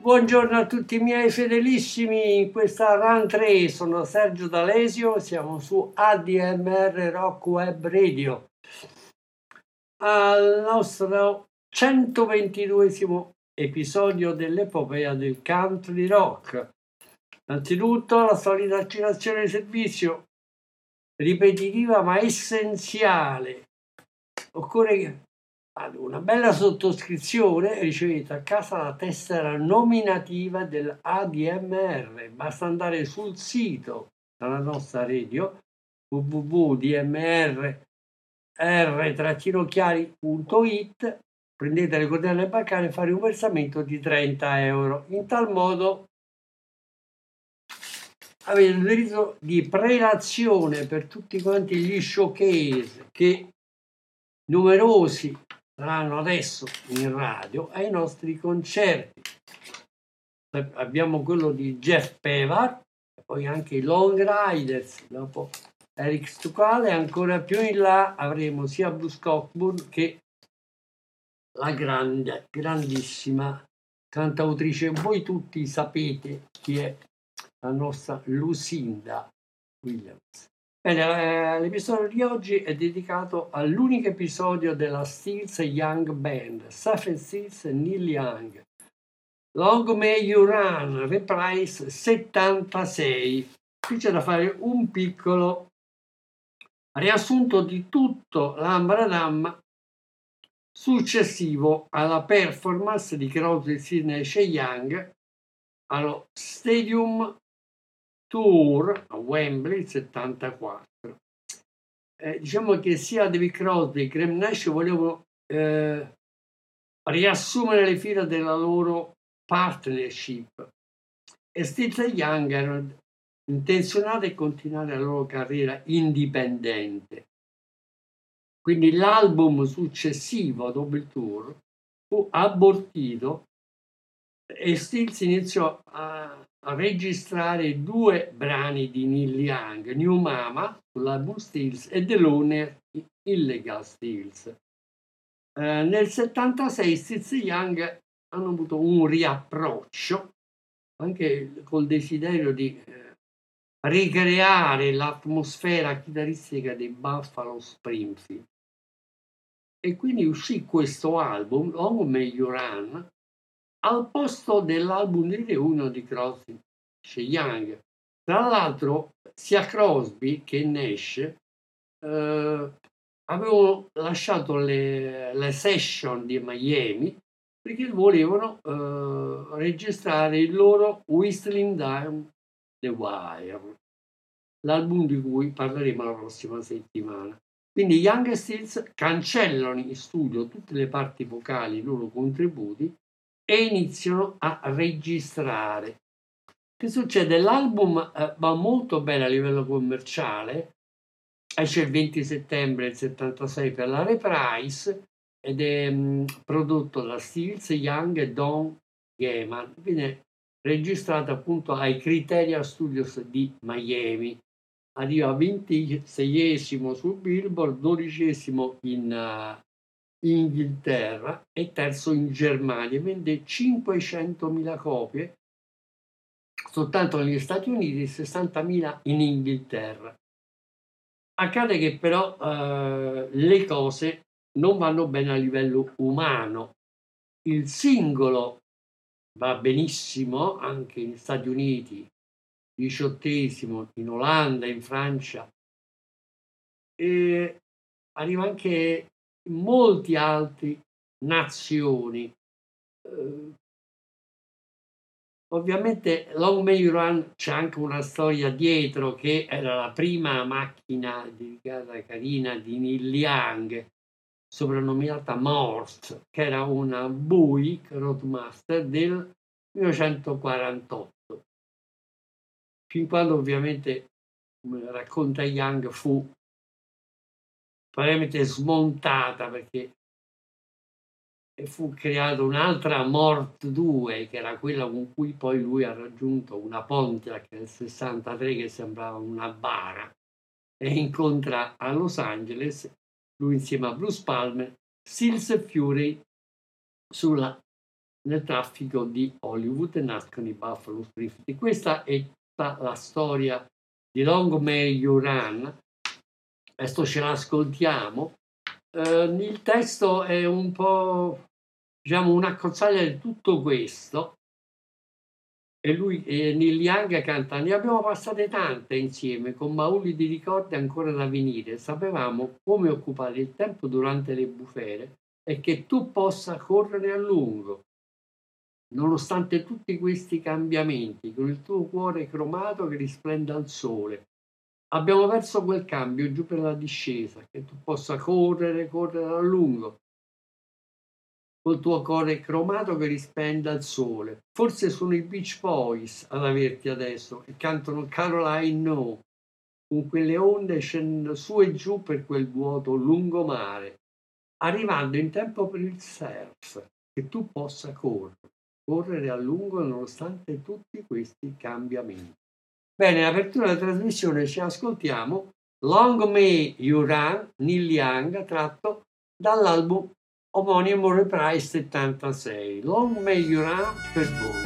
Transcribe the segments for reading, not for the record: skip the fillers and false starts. Buongiorno a tutti i miei fedelissimi, in questa Run 3 sono Sergio D'Alesio, siamo su ADMR Rock Web Radio, al nostro 122esimo episodio dell'epopea del country rock. Innanzitutto la solita citazione di servizio, ripetitiva ma essenziale, occorre una bella sottoscrizione ricevete a casa la tessera nominativa dell'ADMR. Basta andare sul sito della nostra radio www.dmr-chiari.it, prendete le cordelle bancarie e fare un versamento di €30. In tal modo avete il diritto di prelazione per tutti quanti gli showcase che numerosi saranno adesso in radio, ai nostri concerti. Abbiamo quello di Jeff Pevar, poi anche i Long Riders, dopo Eric Stucale, ancora più in là avremo sia Bruce Cockburn che la grandissima cantautrice. Voi tutti sapete chi è la nostra Lucinda Williams. Bene, l'episodio di oggi è dedicato all'unico episodio della Stills Young Band, Stephen Stills e Neil Young, Long May You Run, Reprise 76. Qui c'è da fare un piccolo riassunto di tutto l'ambradam successivo alla performance di Crosby, Stills e Young allo Stadium Tour a Wembley 74. Diciamo che sia David Crosby che Graham Nash volevano riassumere le fila della loro partnership e Stills e Young erano intenzionati a continuare la loro carriera indipendente. Quindi l'album successivo dopo il tour fu abortito e Stills iniziò a registrare 2 brani di Neil Young, New Mama sull'album Stills e The Loner, Illegal Stills. Nel 76 Stills e Young hanno avuto un riapproccio anche col desiderio di ricreare l'atmosfera chitarristica dei Buffalo Springfield e quindi uscì questo album, Long May You Run, al posto dell'album di riunione di Crosby e Young. Tra l'altro sia Crosby che Nash avevano lasciato le session di Miami perché volevano registrare il loro Whistling Down the Wire, l'album di cui parleremo la prossima settimana. Quindi Young e Stills cancellano in studio tutte le parti vocali, i loro contributi, e iniziano a registrare. Che succede? L'album va molto bene a livello commerciale, esce il 20 settembre del 76 per la Reprise ed è prodotto da Stills, Young e Don Gehman, viene registrato appunto ai Criteria Studios di Miami, arriva 26esimo sul Billboard, 12esimo in Inghilterra e terzo in Germania, vende 500.000 copie soltanto negli Stati Uniti e 60.000 in Inghilterra. Accade che però le cose non vanno bene a livello umano. Il singolo va benissimo anche negli Stati Uniti, 18esimo, in Olanda, in Francia, e arriva anche in molti altri nazioni. Ovviamente Long May You Run c'è anche una storia dietro, che era la prima macchina dedicata carina di Neil Young, soprannominata Morse, che era una Buick Roadmaster del 1948, fin quando ovviamente, come racconta Young, fu praticamente smontata, perché e fu creata un'altra Mort 2, che era quella con cui poi lui ha raggiunto una Pontiac nel 63 che sembrava una bara, e incontra a Los Angeles, lui insieme a Bruce Palmer, Stills e Fury nel traffico di Hollywood, e nascono i Buffalo Springfield. Questa è tutta la storia di Long May You Run. Adesso ce l'ascoltiamo. Il testo è un po', diciamo, un'accozzaglia di tutto questo, e lui e Neil Young canta: ne abbiamo passate tante insieme, con bauli di ricordi ancora da venire, sapevamo come occupare il tempo durante le bufere e che tu possa correre a lungo. Nonostante tutti questi cambiamenti, con il tuo cuore cromato che risplenda al sole, abbiamo perso quel cambio giù per la discesa, che tu possa correre a lungo, col tuo cuore cromato che risplenda al sole. Forse sono i Beach Boys ad averti adesso, che cantano Caroline No, con quelle onde scendendo su e giù per quel vuoto lungomare, arrivando in tempo per il surf, che tu possa correre a lungo nonostante tutti questi cambiamenti. Bene, in apertura della trasmissione ci ascoltiamo Long May You Run, Neil Young, tratto dall'album omonimo Reprise 76. Long May You Run per voi.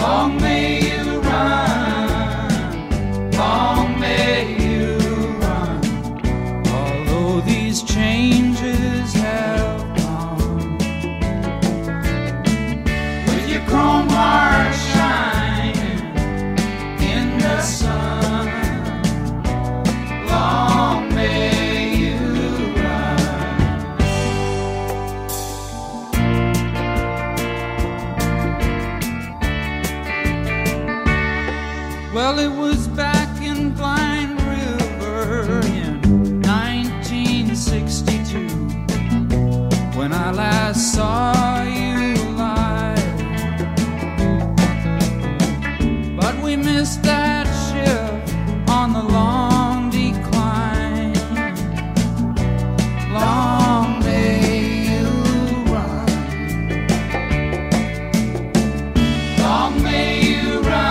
Long may you run,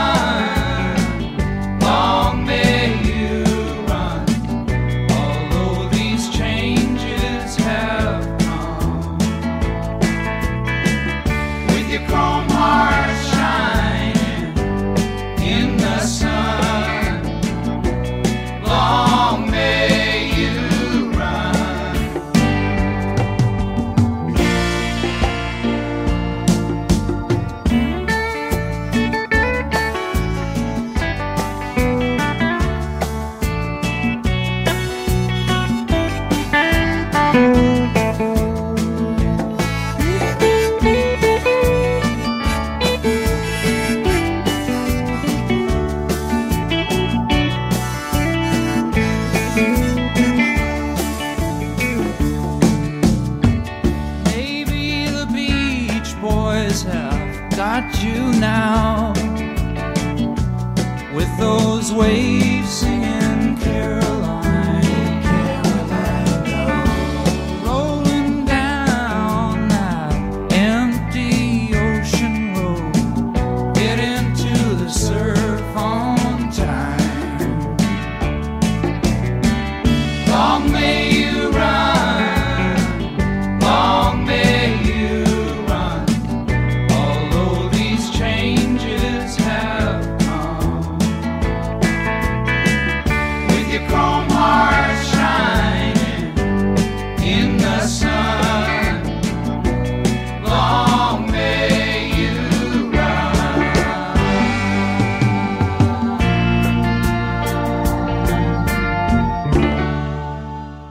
waves singing Caroline, Caroline, rolling down that empty ocean road, get into the surf on time. Long may you run, long may you run, although these changes have come. With your chrome heart shining in the sun, long may you run.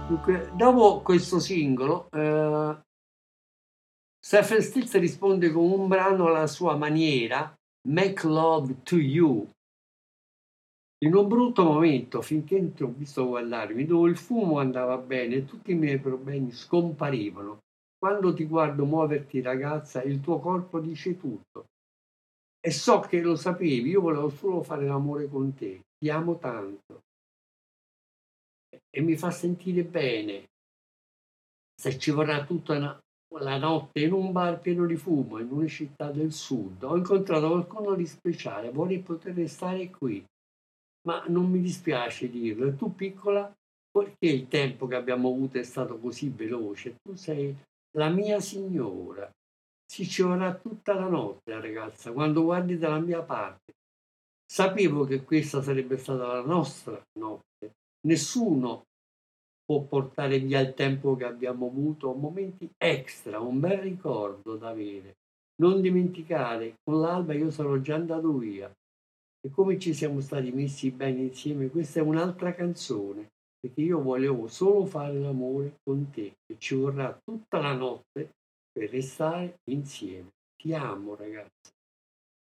Dunque, dopo questo singolo, Stephen Stills risponde con un brano alla sua maniera, Make Love to You. In un brutto momento, finché non ho visto guardarmi, dove il fumo andava bene e tutti i miei problemi scomparivano. Quando ti guardo muoverti, ragazza, il tuo corpo dice tutto. E so che lo sapevi, io volevo solo fare l'amore con te. Ti amo tanto. E mi fa sentire bene. Se ci vorrà tutta la notte in un bar pieno di fumo in una città del sud, ho incontrato qualcuno di speciale, vorrei poter restare qui, ma non mi dispiace dirlo, e tu piccola, perché il tempo che abbiamo avuto è stato così veloce, tu sei la mia signora, ci vorrà tutta la notte, ragazza, quando guardi dalla mia parte. Sapevo che questa sarebbe stata la nostra notte, nessuno può portare via il tempo che abbiamo avuto, momenti extra, un bel ricordo da avere. Non dimenticare, con l'alba io sarò già andato via. E come ci siamo stati messi bene insieme, questa è un'altra canzone, perché io volevo solo fare l'amore con te e ci vorrà tutta la notte per restare insieme. Ti amo, ragazzi.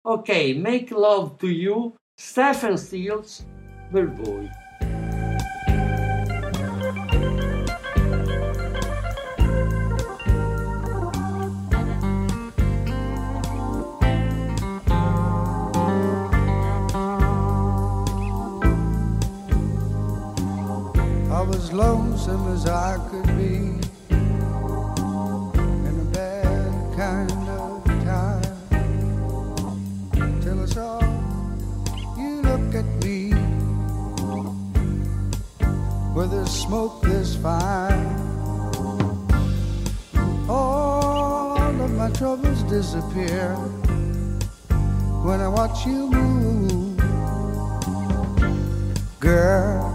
Ok, Make Love to You, Stephen Stills per voi. As lonesome as I could be, in a bad kind of time, till I saw you look at me with a smoke this fine. All of my troubles disappear when I watch you move, girl.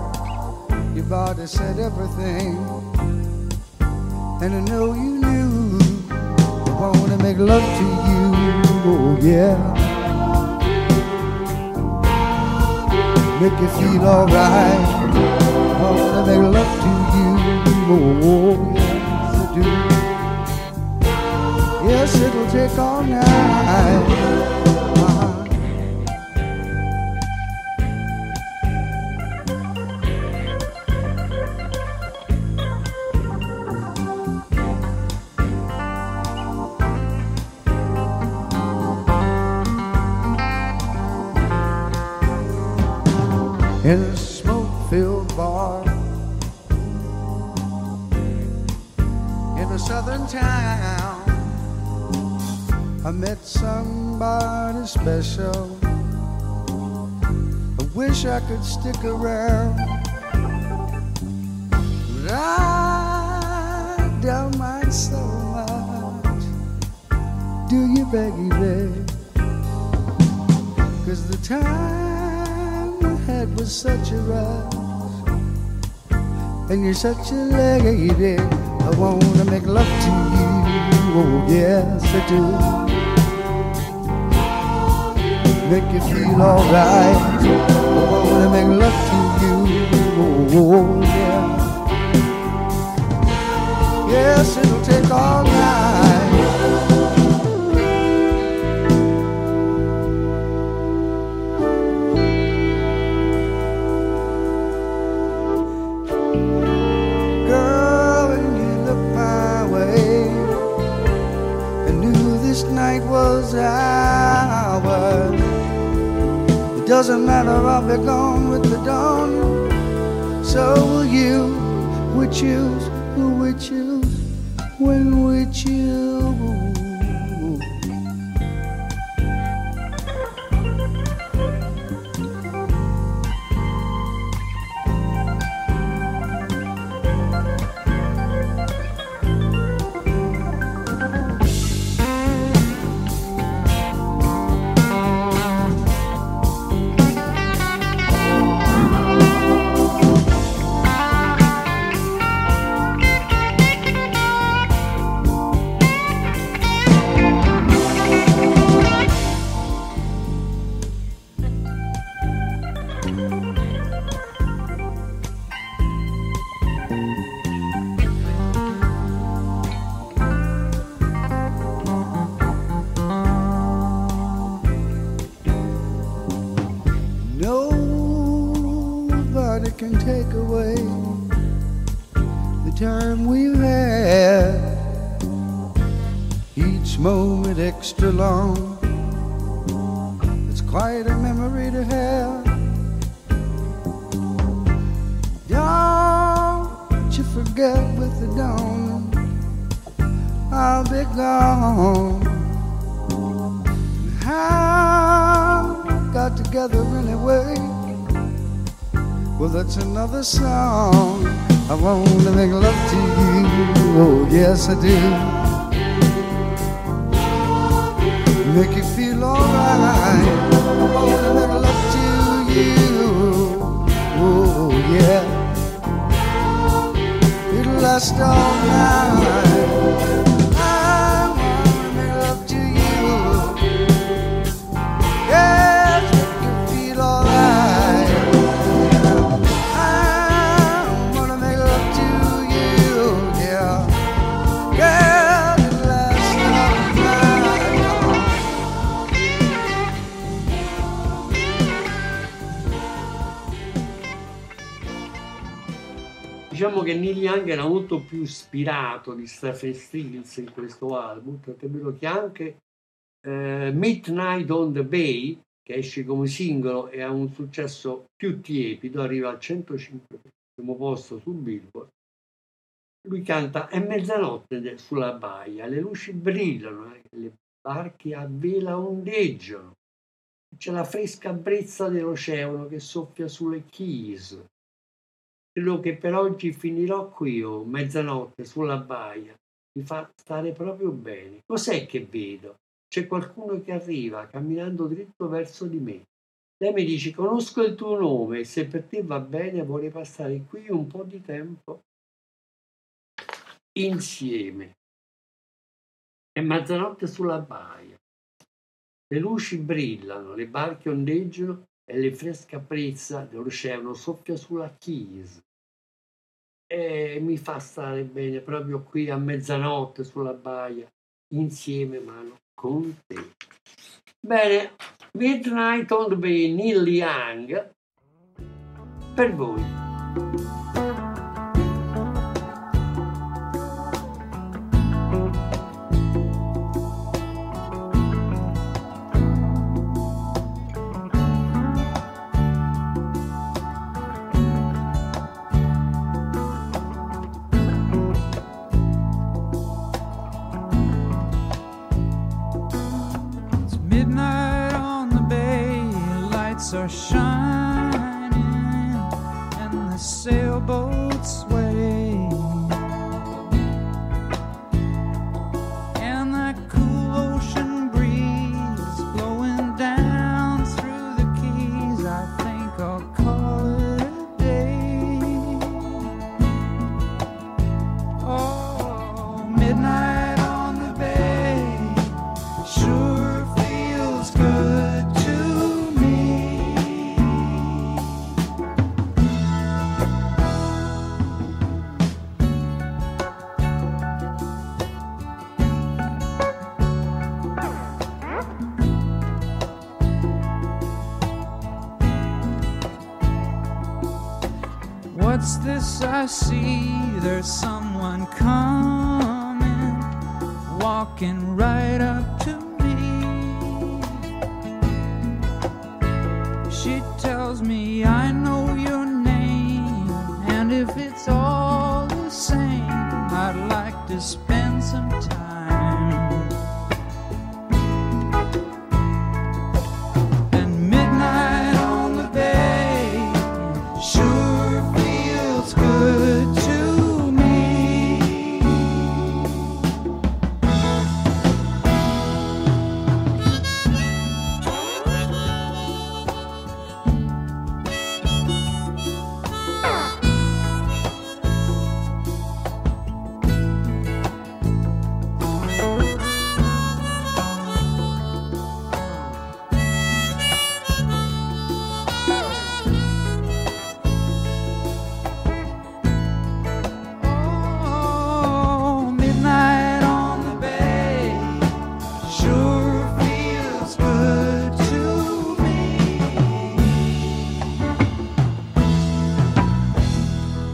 Your body said everything, and I know you knew. I wanna make love to you, oh yeah. Make you feel alright. I wanna make love to you, oh yes I do. Yes, it'll take all night. In a smoke-filled bar, in a southern town, I met somebody special. I wish I could stick around, but I don't mind so much. Do you, baby? 'Cause the time head was such a rush, and you're such a lady. I wanna make love to you, oh yes I do. Make you feel alright. I wanna make love to you, oh yeah. Yes, it'll take all night. Night was ours. The Doesn't matter, I'll be gone with the dawn. So will you, we choose, who we choose, when we choose. Can take away the time we've had, each moment extra long. It's quite a memory to have. Don't you forget with the dawn, I'll be gone. How we got together anyway? Well, that's another song. I want to make love to you. Oh, yes, I do. Make you feel all right. I want to make love to you. Oh, yeah. It'll last all night. I want to make love to you. Yes, make you feel all right. Diciamo che Neil Young era molto più ispirato di Stephen Stills in questo album, tant'è vero che anche Midnight on the Bay, che esce come singolo e ha un successo più tiepido, arriva al 105° posto sul Billboard. Lui canta È mezzanotte sulla baia, le luci brillano, le barche a vela ondeggiano, c'è la fresca brezza dell'oceano che soffia sulle Keys. Quello che per oggi finirò qui, o mezzanotte sulla baia, mi fa stare proprio bene. Cos'è che vedo? C'è qualcuno che arriva camminando dritto verso di me. Lei mi dice: conosco il tuo nome, se per te va bene vorrei passare qui un po' di tempo insieme. È mezzanotte sulla baia, le luci brillano, le barche ondeggiano e le fresca brezza dell'oceano soffia sulla Keys. E mi fa stare bene proprio qui a mezzanotte sulla baia, insieme mano con te. Bene, Midnight on the Bay, Neil Young, per voi. Are shining and the sailboat's sway, and that cool ocean breeze blowing down through the Keys. I think I'll call it a day. Oh, midnight on the bay sure feels good. What's this I see? There's someone coming, walking right up to me. She tells me I know your name, and if it's all the same, I'd like to spend some time. And midnight on the bay sure feels good to me. Oh, midnight on the bay sure feels good to me.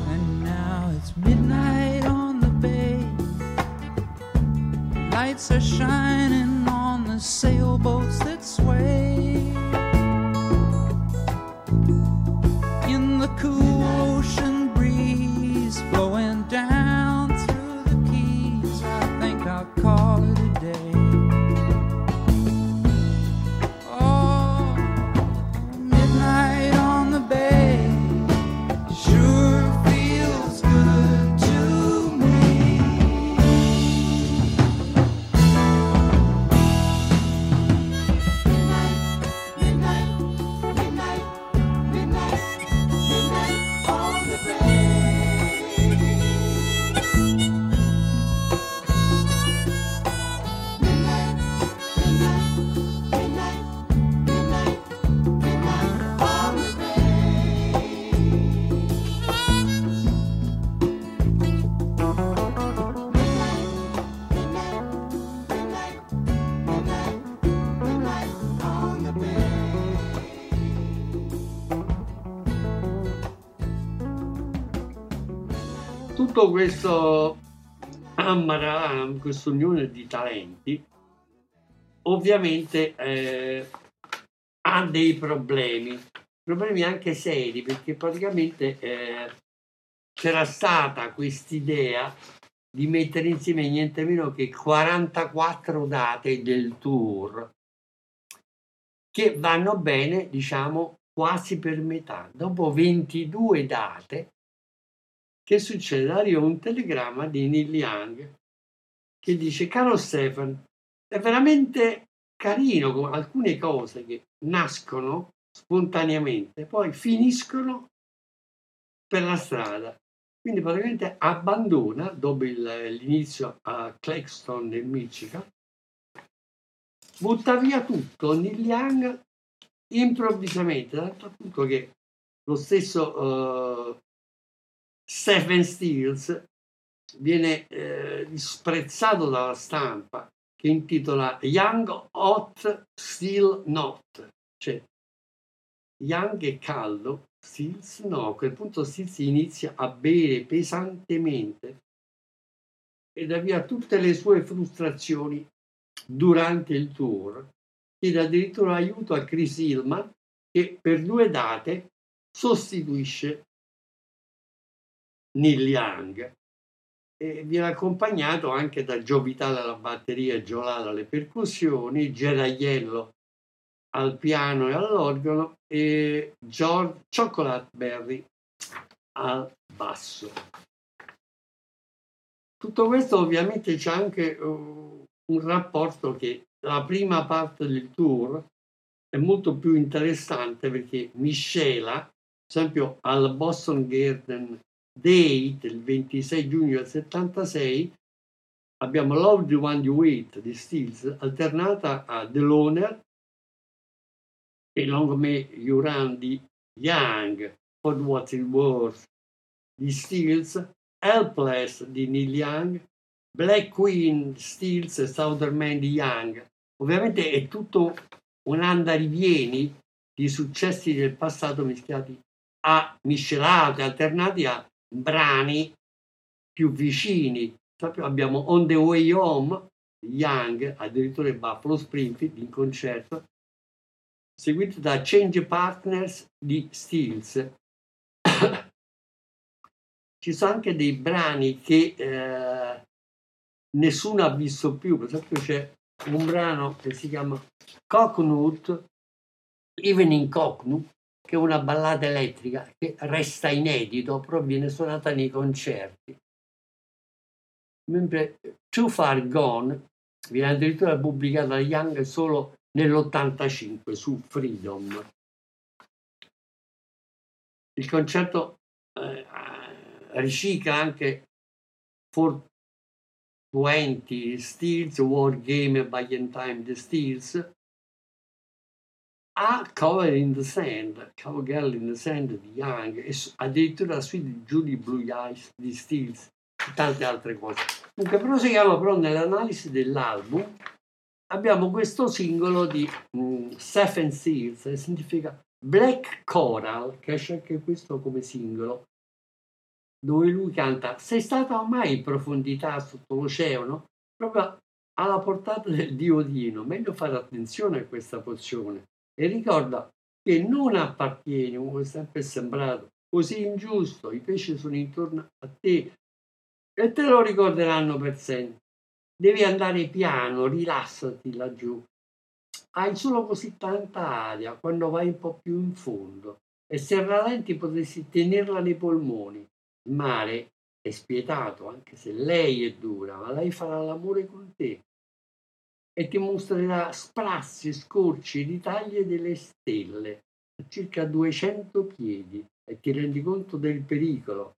And now it's midnight on the bay. Lights are shining on the sailboats that sway in the cool ocean breeze blowing down through the keys. I think I'll call it a day. Oh, midnight on the bay sure feels good to me. Tutto questo amaram, questa unione di talenti, ovviamente ha dei problemi anche seri, perché praticamente c'era stata quest'idea di mettere insieme niente meno che 44 date del tour, che vanno bene, diciamo, quasi per metà. Dopo 22 date, che succede? Arriva un telegramma di Neil Young che dice: caro Stephen, è veramente carino con alcune cose che nascono spontaneamente, poi finiscono per la strada. Quindi praticamente abbandona, dopo l'inizio a Claxton nel Michigan, butta via tutto Neil Young improvvisamente, tanto appunto che lo stesso Stephen Stills viene disprezzato dalla stampa, che intitola Young Hot Still Not, cioè Young è caldo, Stills no. A quel punto Stills inizia a bere pesantemente e dà via tutte le sue frustrazioni durante il tour. Chiede addirittura aiuto a Chris Hillman, che per 2 date sostituisce Neil Young, e viene accompagnato anche da Joe Vitale alla batteria, Giolala alle percussioni, Geraiello al piano e all'organo e George Chocolate Berry al basso. Tutto questo ovviamente c'è anche un rapporto che la prima parte del tour è molto più interessante, perché miscela, ad esempio al Boston Garden Date, il 26 giugno del 76, abbiamo Love the One You Hate di Stills, alternata a The Loner e Long May You Run di Young, For What It Worth di Stills, Helpless di Neil Young, Black Queen Stills e Southern Man di Young. Ovviamente è tutto un andarivieni di successi del passato mischiati a miscelati, alternati a brani più vicini. Abbiamo On the Way Home Young, addirittura Buffalo Springfield in concerto, seguito da Change Partners di Stills. Ci sono anche dei brani che nessuno ha visto più, per esempio c'è un brano che si chiama Coconut, Evening Coconut, che è una ballata elettrica che resta inedito, però viene suonata nei concerti. Mentre Too Far Gone viene addirittura pubblicata da Young solo nell'85 su Freedom. Il concerto ricicla anche 420 Stills, War Game by in Time the Stills, a Cover in the Sand, Cover Girl in the Sand di Young, e addirittura la suite di Julie Blue Eyes di Stills e tante altre cose. Dunque, proseguiamo però nell'analisi dell'album. Abbiamo questo singolo di Stephen Stills, che significa Black Coral, che esce anche questo come singolo, dove lui canta: sei stata ormai in profondità sotto l'oceano, proprio alla portata del dio Odino, meglio fare attenzione a questa pozione. E ricorda che non appartieni, come sempre è sembrato, così ingiusto, i pesci sono intorno a te e te lo ricorderanno per sempre. Devi andare piano, rilassati laggiù. Hai solo così tanta aria quando vai un po' più in fondo e se rallenti potresti tenerla nei polmoni. Il mare è spietato, anche se lei è dura, ma lei farà l'amore con te e ti mostrerà sprazzi, scorci, ritaglie delle stelle a circa 200 piedi e ti rendi conto del pericolo,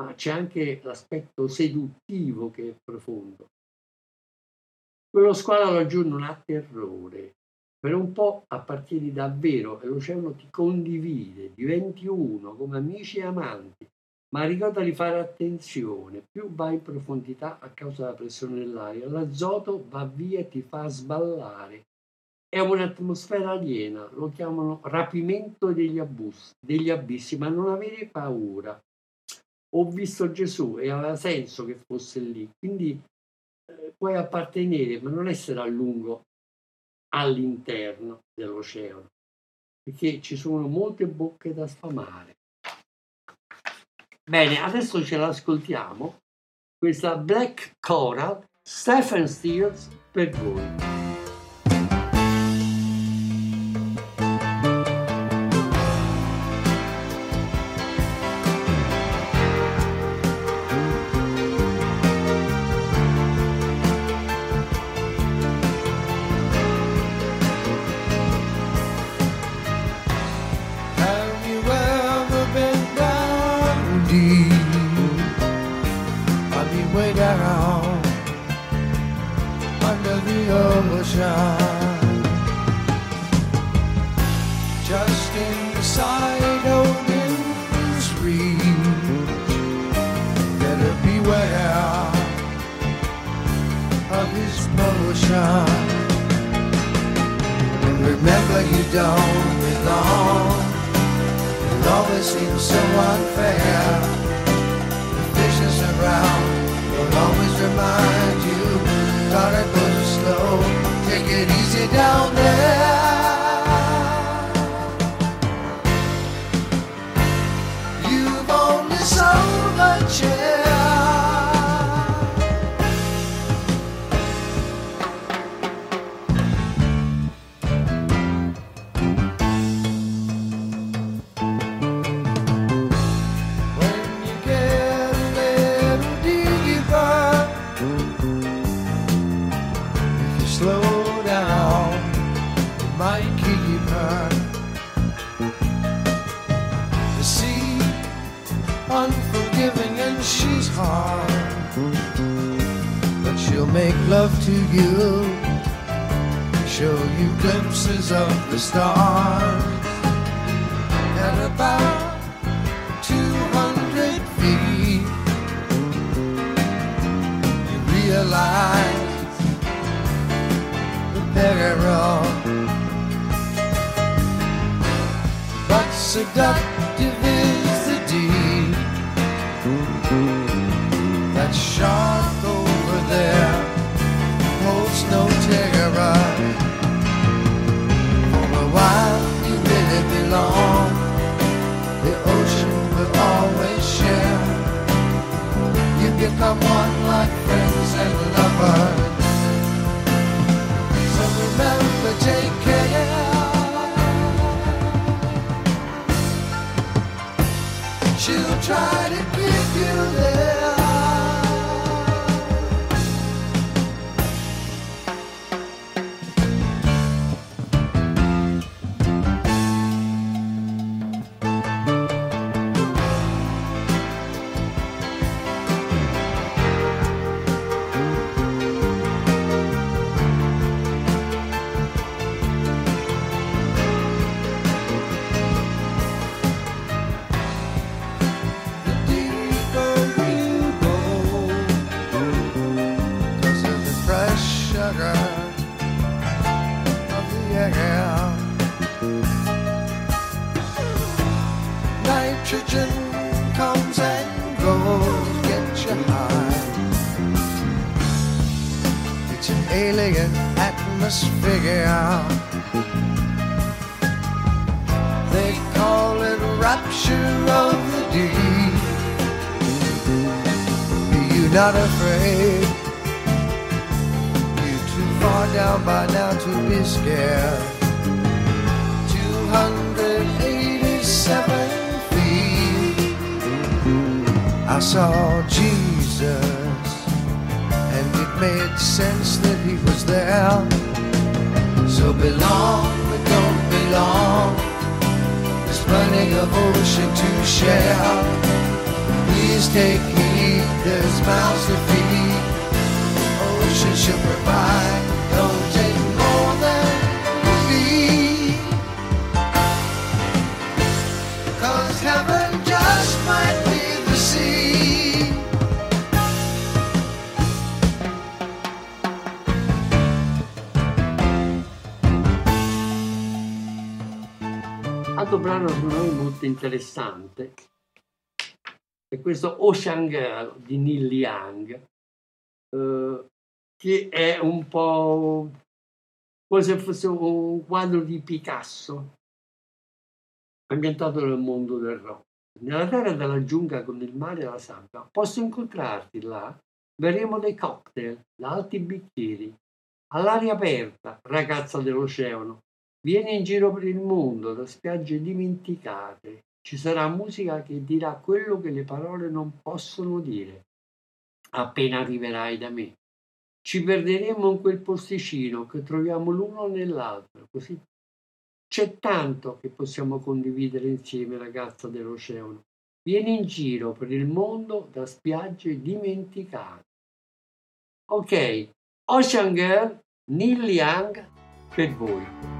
ma c'è anche l'aspetto seduttivo che è profondo. Quello squalo laggiù non ha terrore, per un po' appartieni davvero e l'oceano ti condivide, diventi uno come amici e amanti, ma ricorda di fare attenzione, più vai in profondità a causa della pressione dell'aria, l'azoto va via e ti fa sballare, è un'atmosfera aliena, lo chiamano rapimento degli abissi, ma non avere paura. Ho visto Gesù e aveva senso che fosse lì, quindi puoi appartenere, ma non essere a lungo all'interno dell'oceano, perché ci sono molte bocche da sfamare. Bene, adesso ce l'ascoltiamo, questa Black Coral, Stephen Stills, per voi. Wow. someone like friends and lovers. So remember, take care. She'll try to keep you there. Altro brano secondo me molto interessante è questo Ocean Girl di Neil Young, che è un po' come se fosse un quadro di Picasso ambientato nel mondo del rock, nella terra della giungla con il mare e la sabbia. Posso incontrarti là, berremo dei cocktail da alti bicchieri all'aria aperta, ragazza dell'oceano. Vieni in giro per il mondo, da spiagge dimenticate. Ci sarà musica che dirà quello che le parole non possono dire. Appena arriverai da me, ci perderemo in quel posticino che troviamo l'uno nell'altro. Così c'è tanto che possiamo condividere insieme, ragazza dell'oceano. Vieni in giro per il mondo, da spiagge dimenticate. Ok, Ocean Girl, Neil Young, per voi.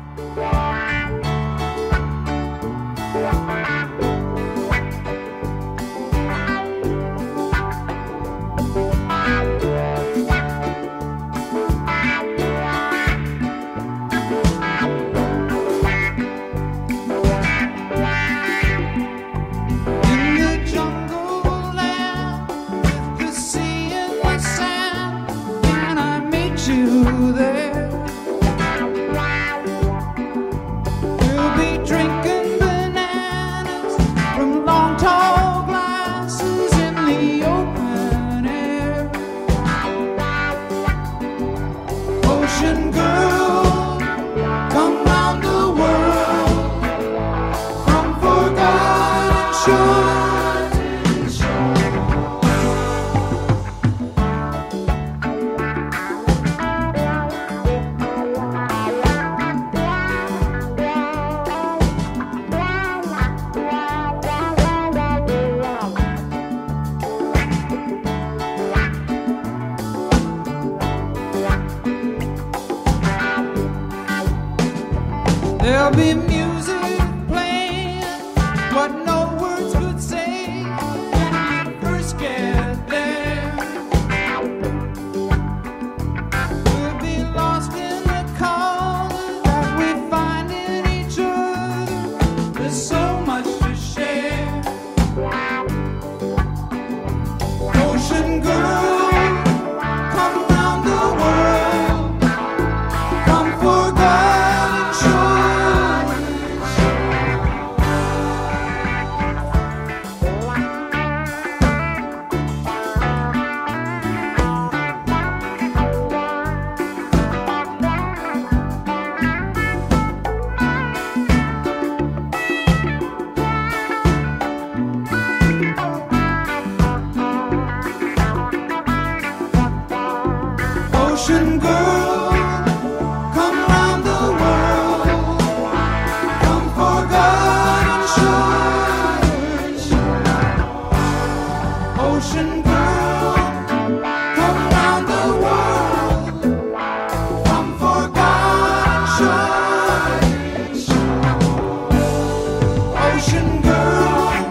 Ocean Girl,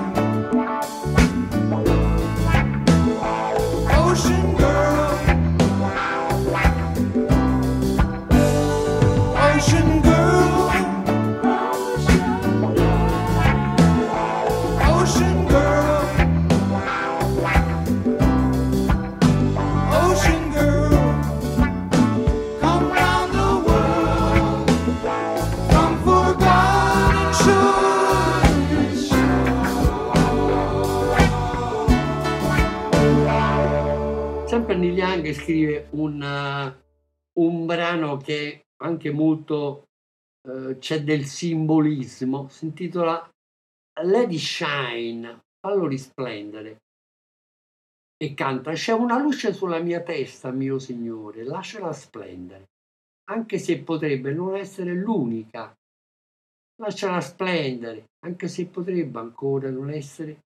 Ocean Girl, Ocean Girl, Ocean Girl, Ocean Girl, come round the world, come for God and shore. Sempre Neil Young scrive un brano che anche molto c'è del simbolismo, si intitola Lady Shine, fallo risplendere, e canta: c'è una luce sulla mia testa, mio Signore, lasciala splendere, anche se potrebbe non essere l'unica, lasciala splendere, anche se potrebbe ancora non essere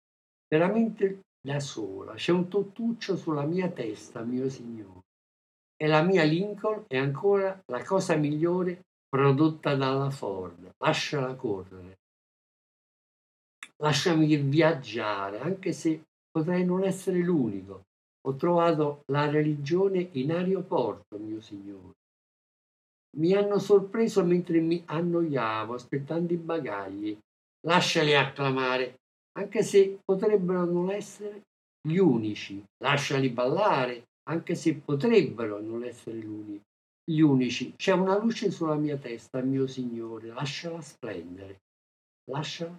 veramente la sola. C'è un tottuccio sulla mia testa, mio Signore, e la mia Lincoln è ancora la cosa migliore prodotta dalla Ford. Lasciala correre, lasciami viaggiare, anche se potrei non essere l'unico. Ho trovato la religione in aeroporto, mio Signore. Mi hanno sorpreso mentre mi annoiavo aspettando i bagagli. Lasciali acclamare, anche se potrebbero non essere gli unici. Lasciali ballare, anche se potrebbero non essere gli unici. C'è una luce sulla mia testa, mio Signore, lasciala splendere, lasciala,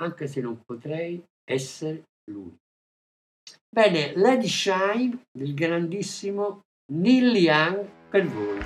anche se non potrei essere l'unico. Bene, Lady Shine del grandissimo Neil Young per voi.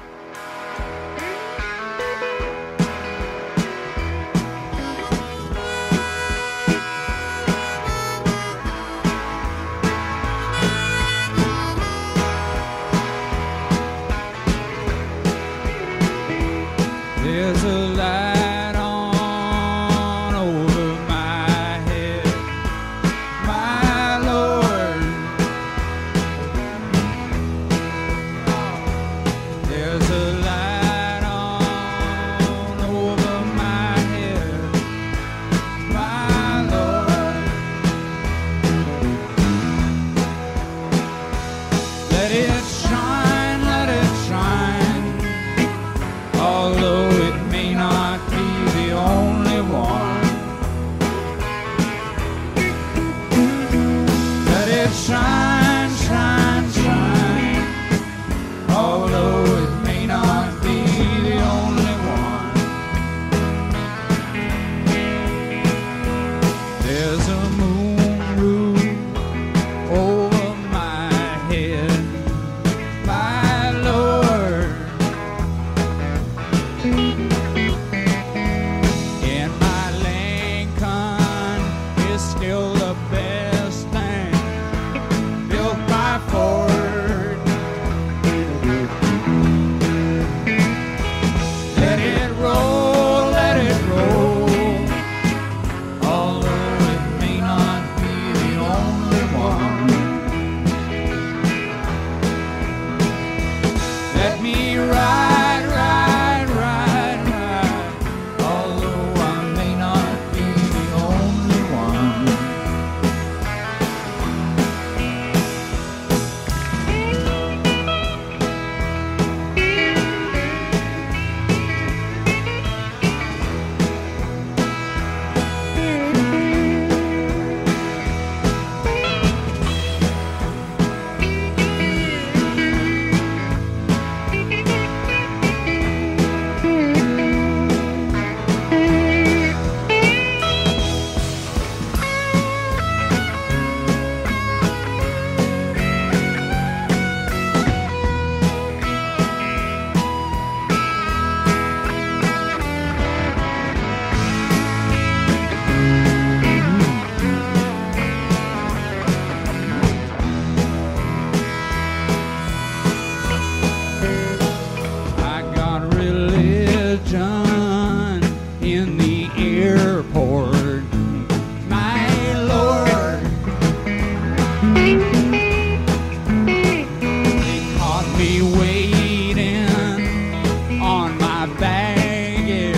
Waiting on my baggage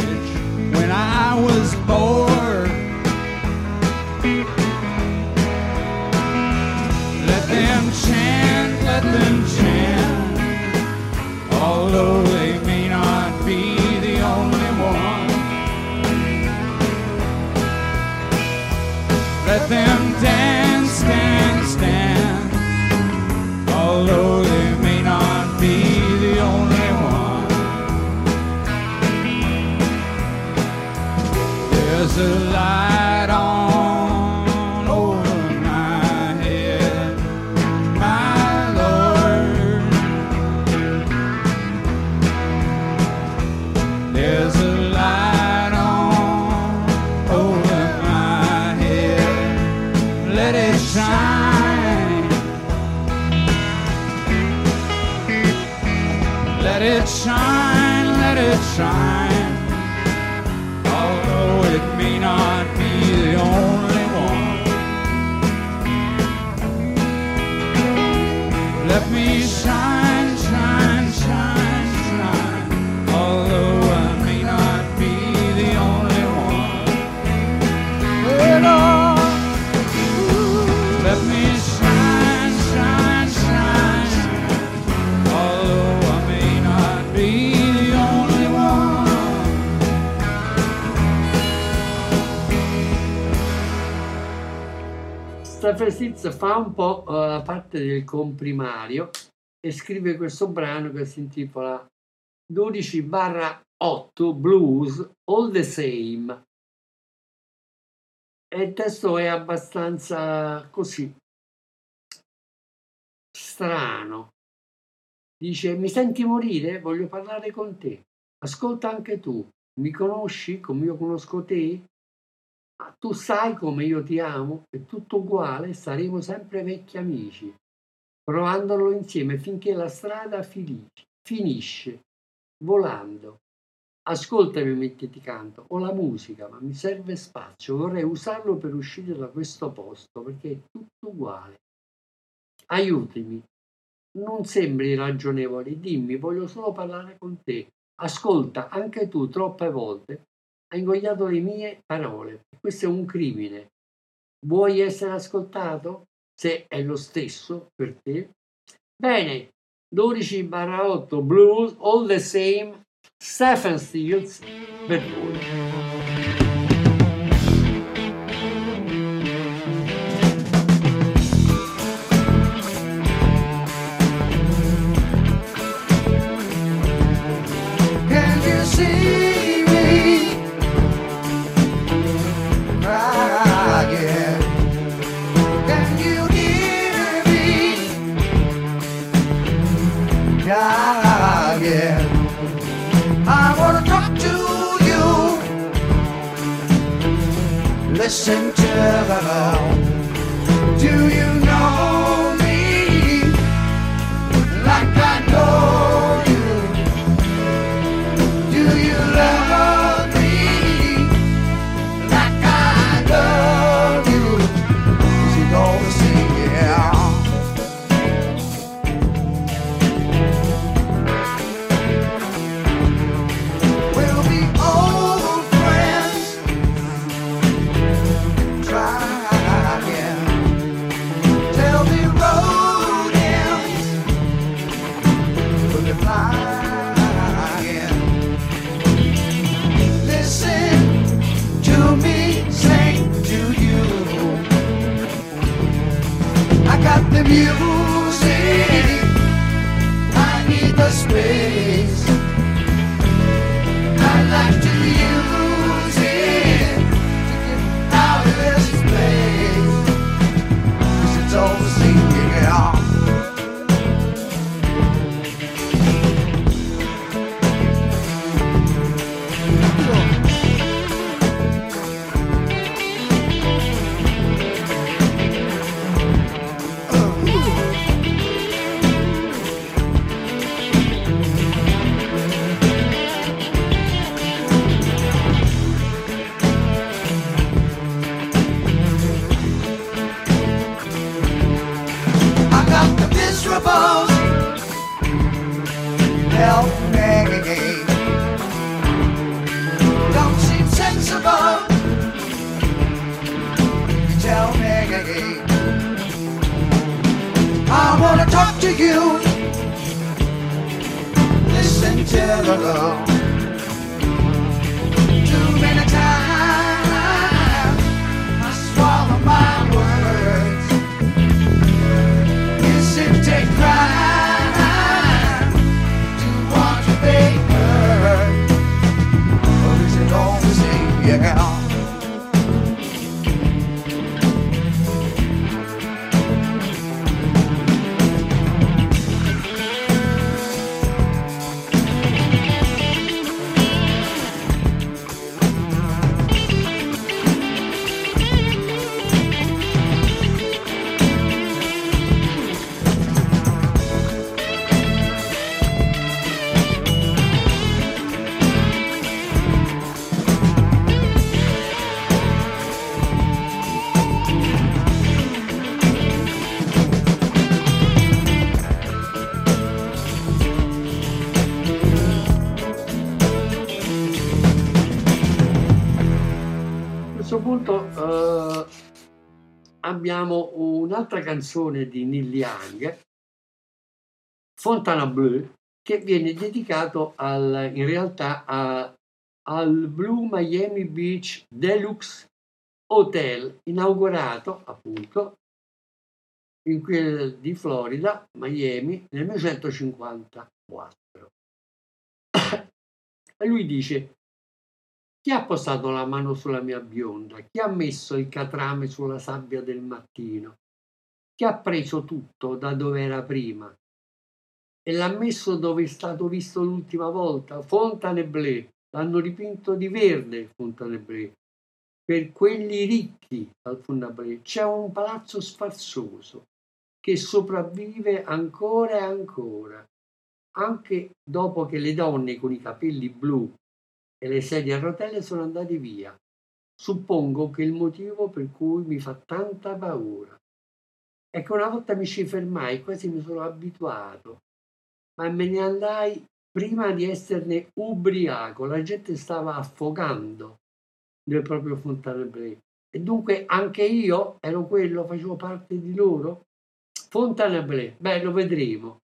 when I was born. second chance, although they may not be the only one. Let them dance, dance, dance, although they may not be the only one. There's a light on. Let it shine, although it may not be the only one. Let me shine, shine, shine, shine, although I may not be the only one. But oh, let me shine, shine, shine, although Stephen Stills fa un po' la parte del comprimario e scrive questo brano che si intitola 12 barra 8 blues all the same, e il testo è abbastanza così strano. Dice: mi senti morire? Voglio parlare con te. Ascolta anche tu. Mi conosci come io conosco te? Ah, tu sai come io ti amo, è tutto uguale, saremo sempre vecchi amici, provandolo insieme finché la strada finisce, volando. Ascoltami mentre ti canto, ho la musica, ma mi serve spazio, vorrei usarlo per uscire da questo posto, perché è tutto uguale. Aiutami, non sembri ragionevole, dimmi, voglio solo parlare con te. Ascolta anche tu, troppe volte ha ingoiato le mie parole. Questo è un crimine. Vuoi essere ascoltato? Se è lo stesso per te. Bene, 12/8 blues, all the same, Stephen Stills per voi. Listen to the law. Do you know me like I know you? Do you love me like I love you? She's all the same, yeah. We'll be old friends. The music, I need the space, I like to use it to get out of this place, 'cause it's all the same, yeah. Ooh. to you. Listen to the love. Too many times I swallow my words. It's empty crime to want to be heard. Or is it all the same? Yeah. Abbiamo un'altra canzone di Neil Young, Fontainebleau, che viene dedicato al Blue Miami Beach Deluxe Hotel, inaugurato appunto in quel di Florida, Miami, nel 1954. E lui dice: chi ha posato la mano sulla mia bionda? Chi ha messo il catrame sulla sabbia del mattino? Chi ha preso tutto da dove era prima e l'ha messo dove è stato visto l'ultima volta? Fontainebleau, l'hanno dipinto di verde, Fontainebleau. Per quelli ricchi al Fontainebleau c'è un palazzo sfarzoso che sopravvive ancora e ancora, anche dopo che le donne con i capelli blu e le sedie a rotelle sono andate via. Suppongo che il motivo per cui mi fa tanta paura è che una volta mi ci fermai, quasi mi sono abituato, ma me ne andai prima di esserne ubriaco. La gente stava affogando nel proprio Fontainebleau e dunque anche io ero quello, facevo parte di loro. Fontainebleau, beh, lo vedremo,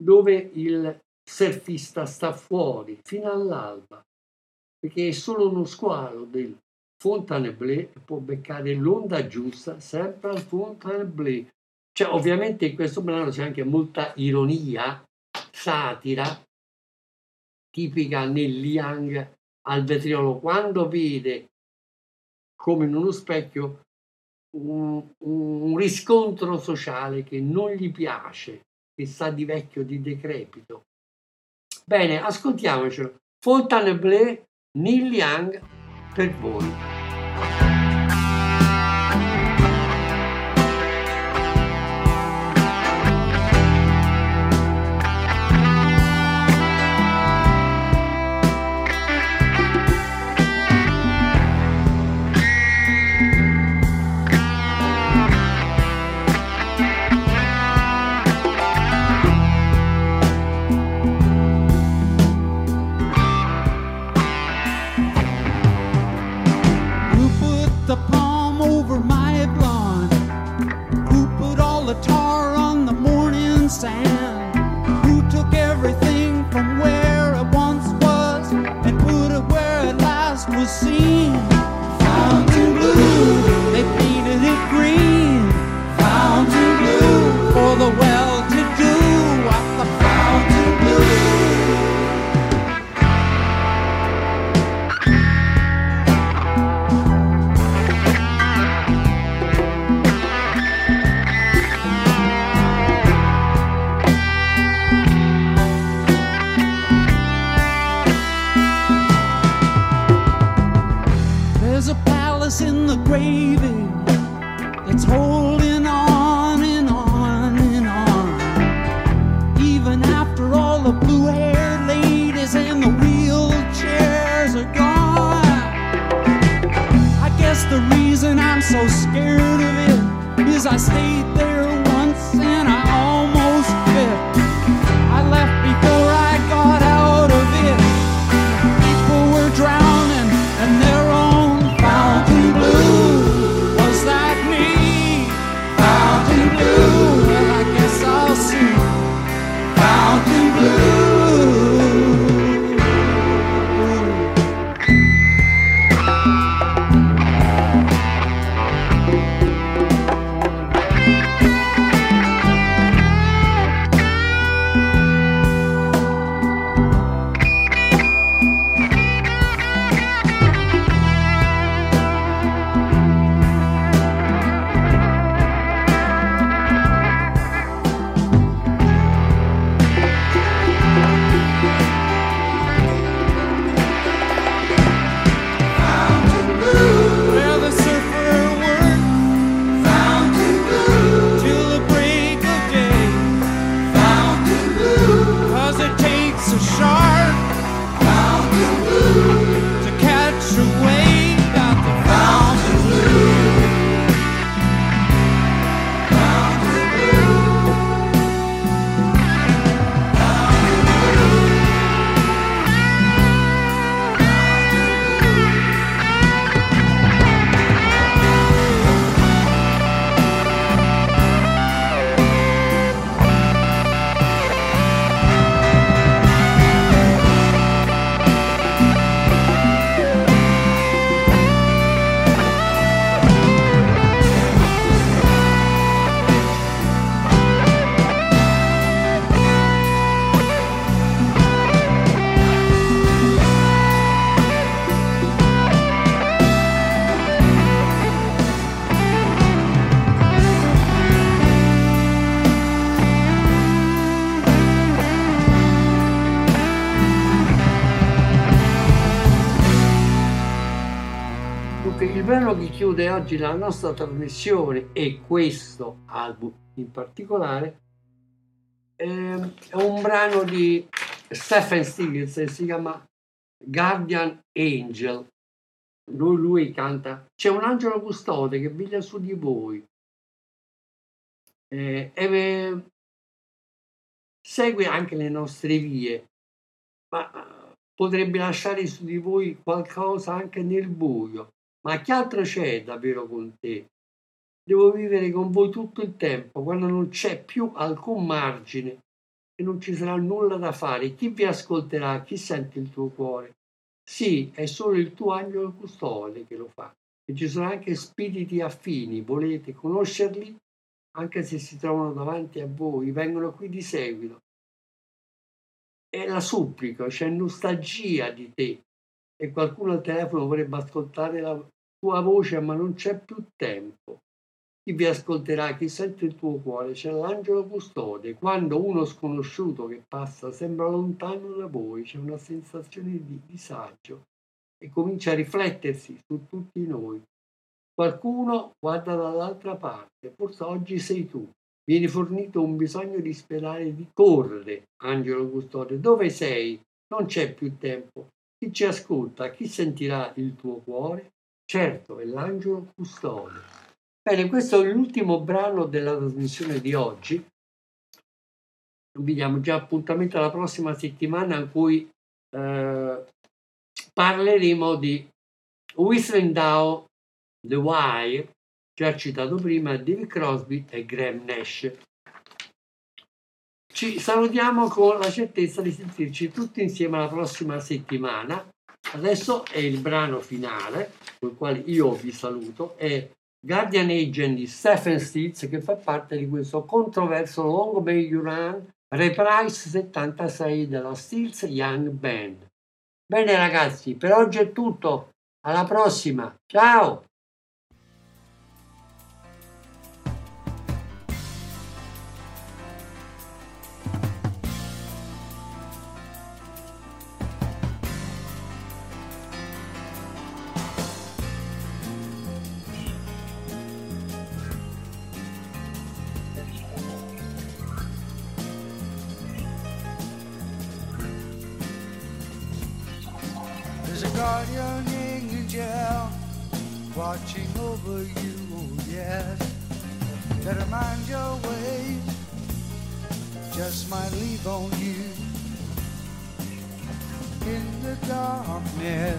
dove il surfista sta fuori fino all'alba, perché è solo uno squalo del Fontainebleau che può beccare l'onda giusta sempre al Fontainebleau. Cioè, ovviamente in questo brano c'è anche molta ironia, satira, tipica Neil Young al vetriolo, quando vede come in uno specchio un riscontro sociale che non gli piace, che sa di vecchio, di decrepito. Bene, ascoltiamocelo. Fontainebleau, Neil Young, per voi. See you. Dunque, il brano che chiude oggi la nostra trasmissione e questo album in particolare è un brano di Stephen Stills, si chiama Guardian Angel. Lui canta: c'è un angelo custode che viglia su di voi. E segue anche le nostre vie, ma potrebbe lasciare su di voi qualcosa anche nel buio. Ma che altro c'è davvero con te? Devo vivere con voi tutto il tempo, quando non c'è più alcun margine e non ci sarà nulla da fare. Chi vi ascolterà? Chi sente il tuo cuore? Sì, è solo il tuo angelo custode che lo fa. E ci sono anche spiriti affini. Volete conoscerli? Anche se si trovano davanti a voi, vengono qui di seguito. È la supplica, c'è nostalgia di te. E qualcuno al telefono vorrebbe ascoltare la tua voce, ma non c'è più tempo. Chi vi ascolterà, chi sente il tuo cuore, c'è l'angelo custode. Quando uno sconosciuto che passa sembra lontano da voi, c'è una sensazione di disagio e comincia a riflettersi su tutti noi. Qualcuno guarda dall'altra parte, forse oggi sei tu. Viene fornito un bisogno di sperare, di correre, angelo custode. Dove sei? Non c'è più tempo. Chi ci ascolta? Chi sentirà il tuo cuore? Certo, è l'angelo custode. Bene, questo è l'ultimo brano della trasmissione di oggi. Vi diamo già appuntamento alla prossima settimana in cui parleremo di Whistling Down the Wire, già citato prima, David Crosby e Graham Nash. Ci salutiamo con la certezza di sentirci tutti insieme la prossima settimana. Adesso è il brano finale, col quale io vi saluto, è Guardian Angel di Stephen Stills, che fa parte di questo controverso Long May You Run Reprise 76 della Stills Young Band. Bene ragazzi, per oggi è tutto, alla prossima, ciao! Guardian angel watching over you, oh yes, better mind your ways, just might leave on you, in the darkness,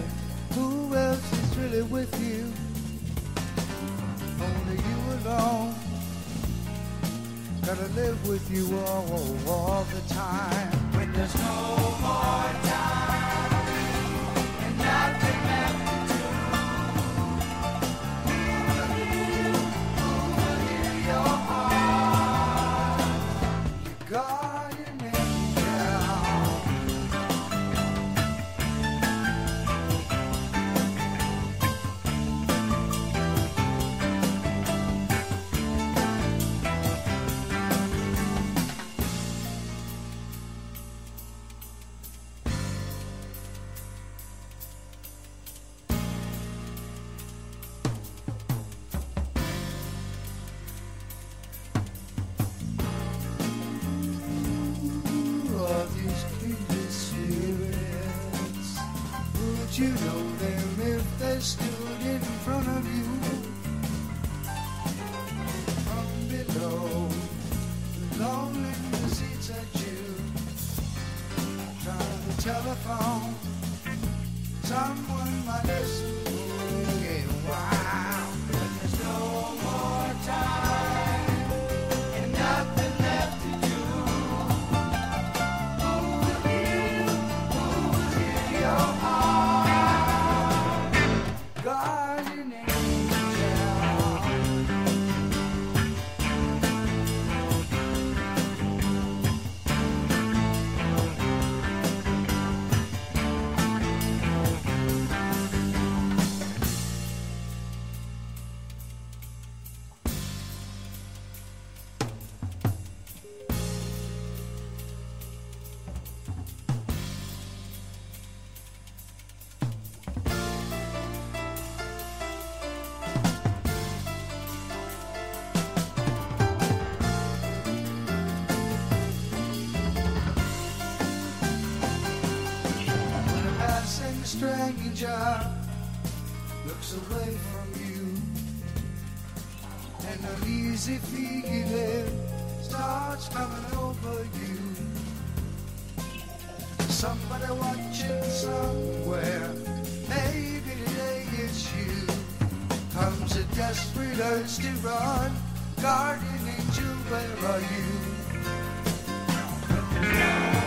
who else is really with you, only you alone, gotta live with you all the time, when there's no more time. stranger looks away from you, and an easy feeling starts coming over you. Somebody watching somewhere, maybe today it's you. Comes a desperate urge to run, Guardian Angel, where are you?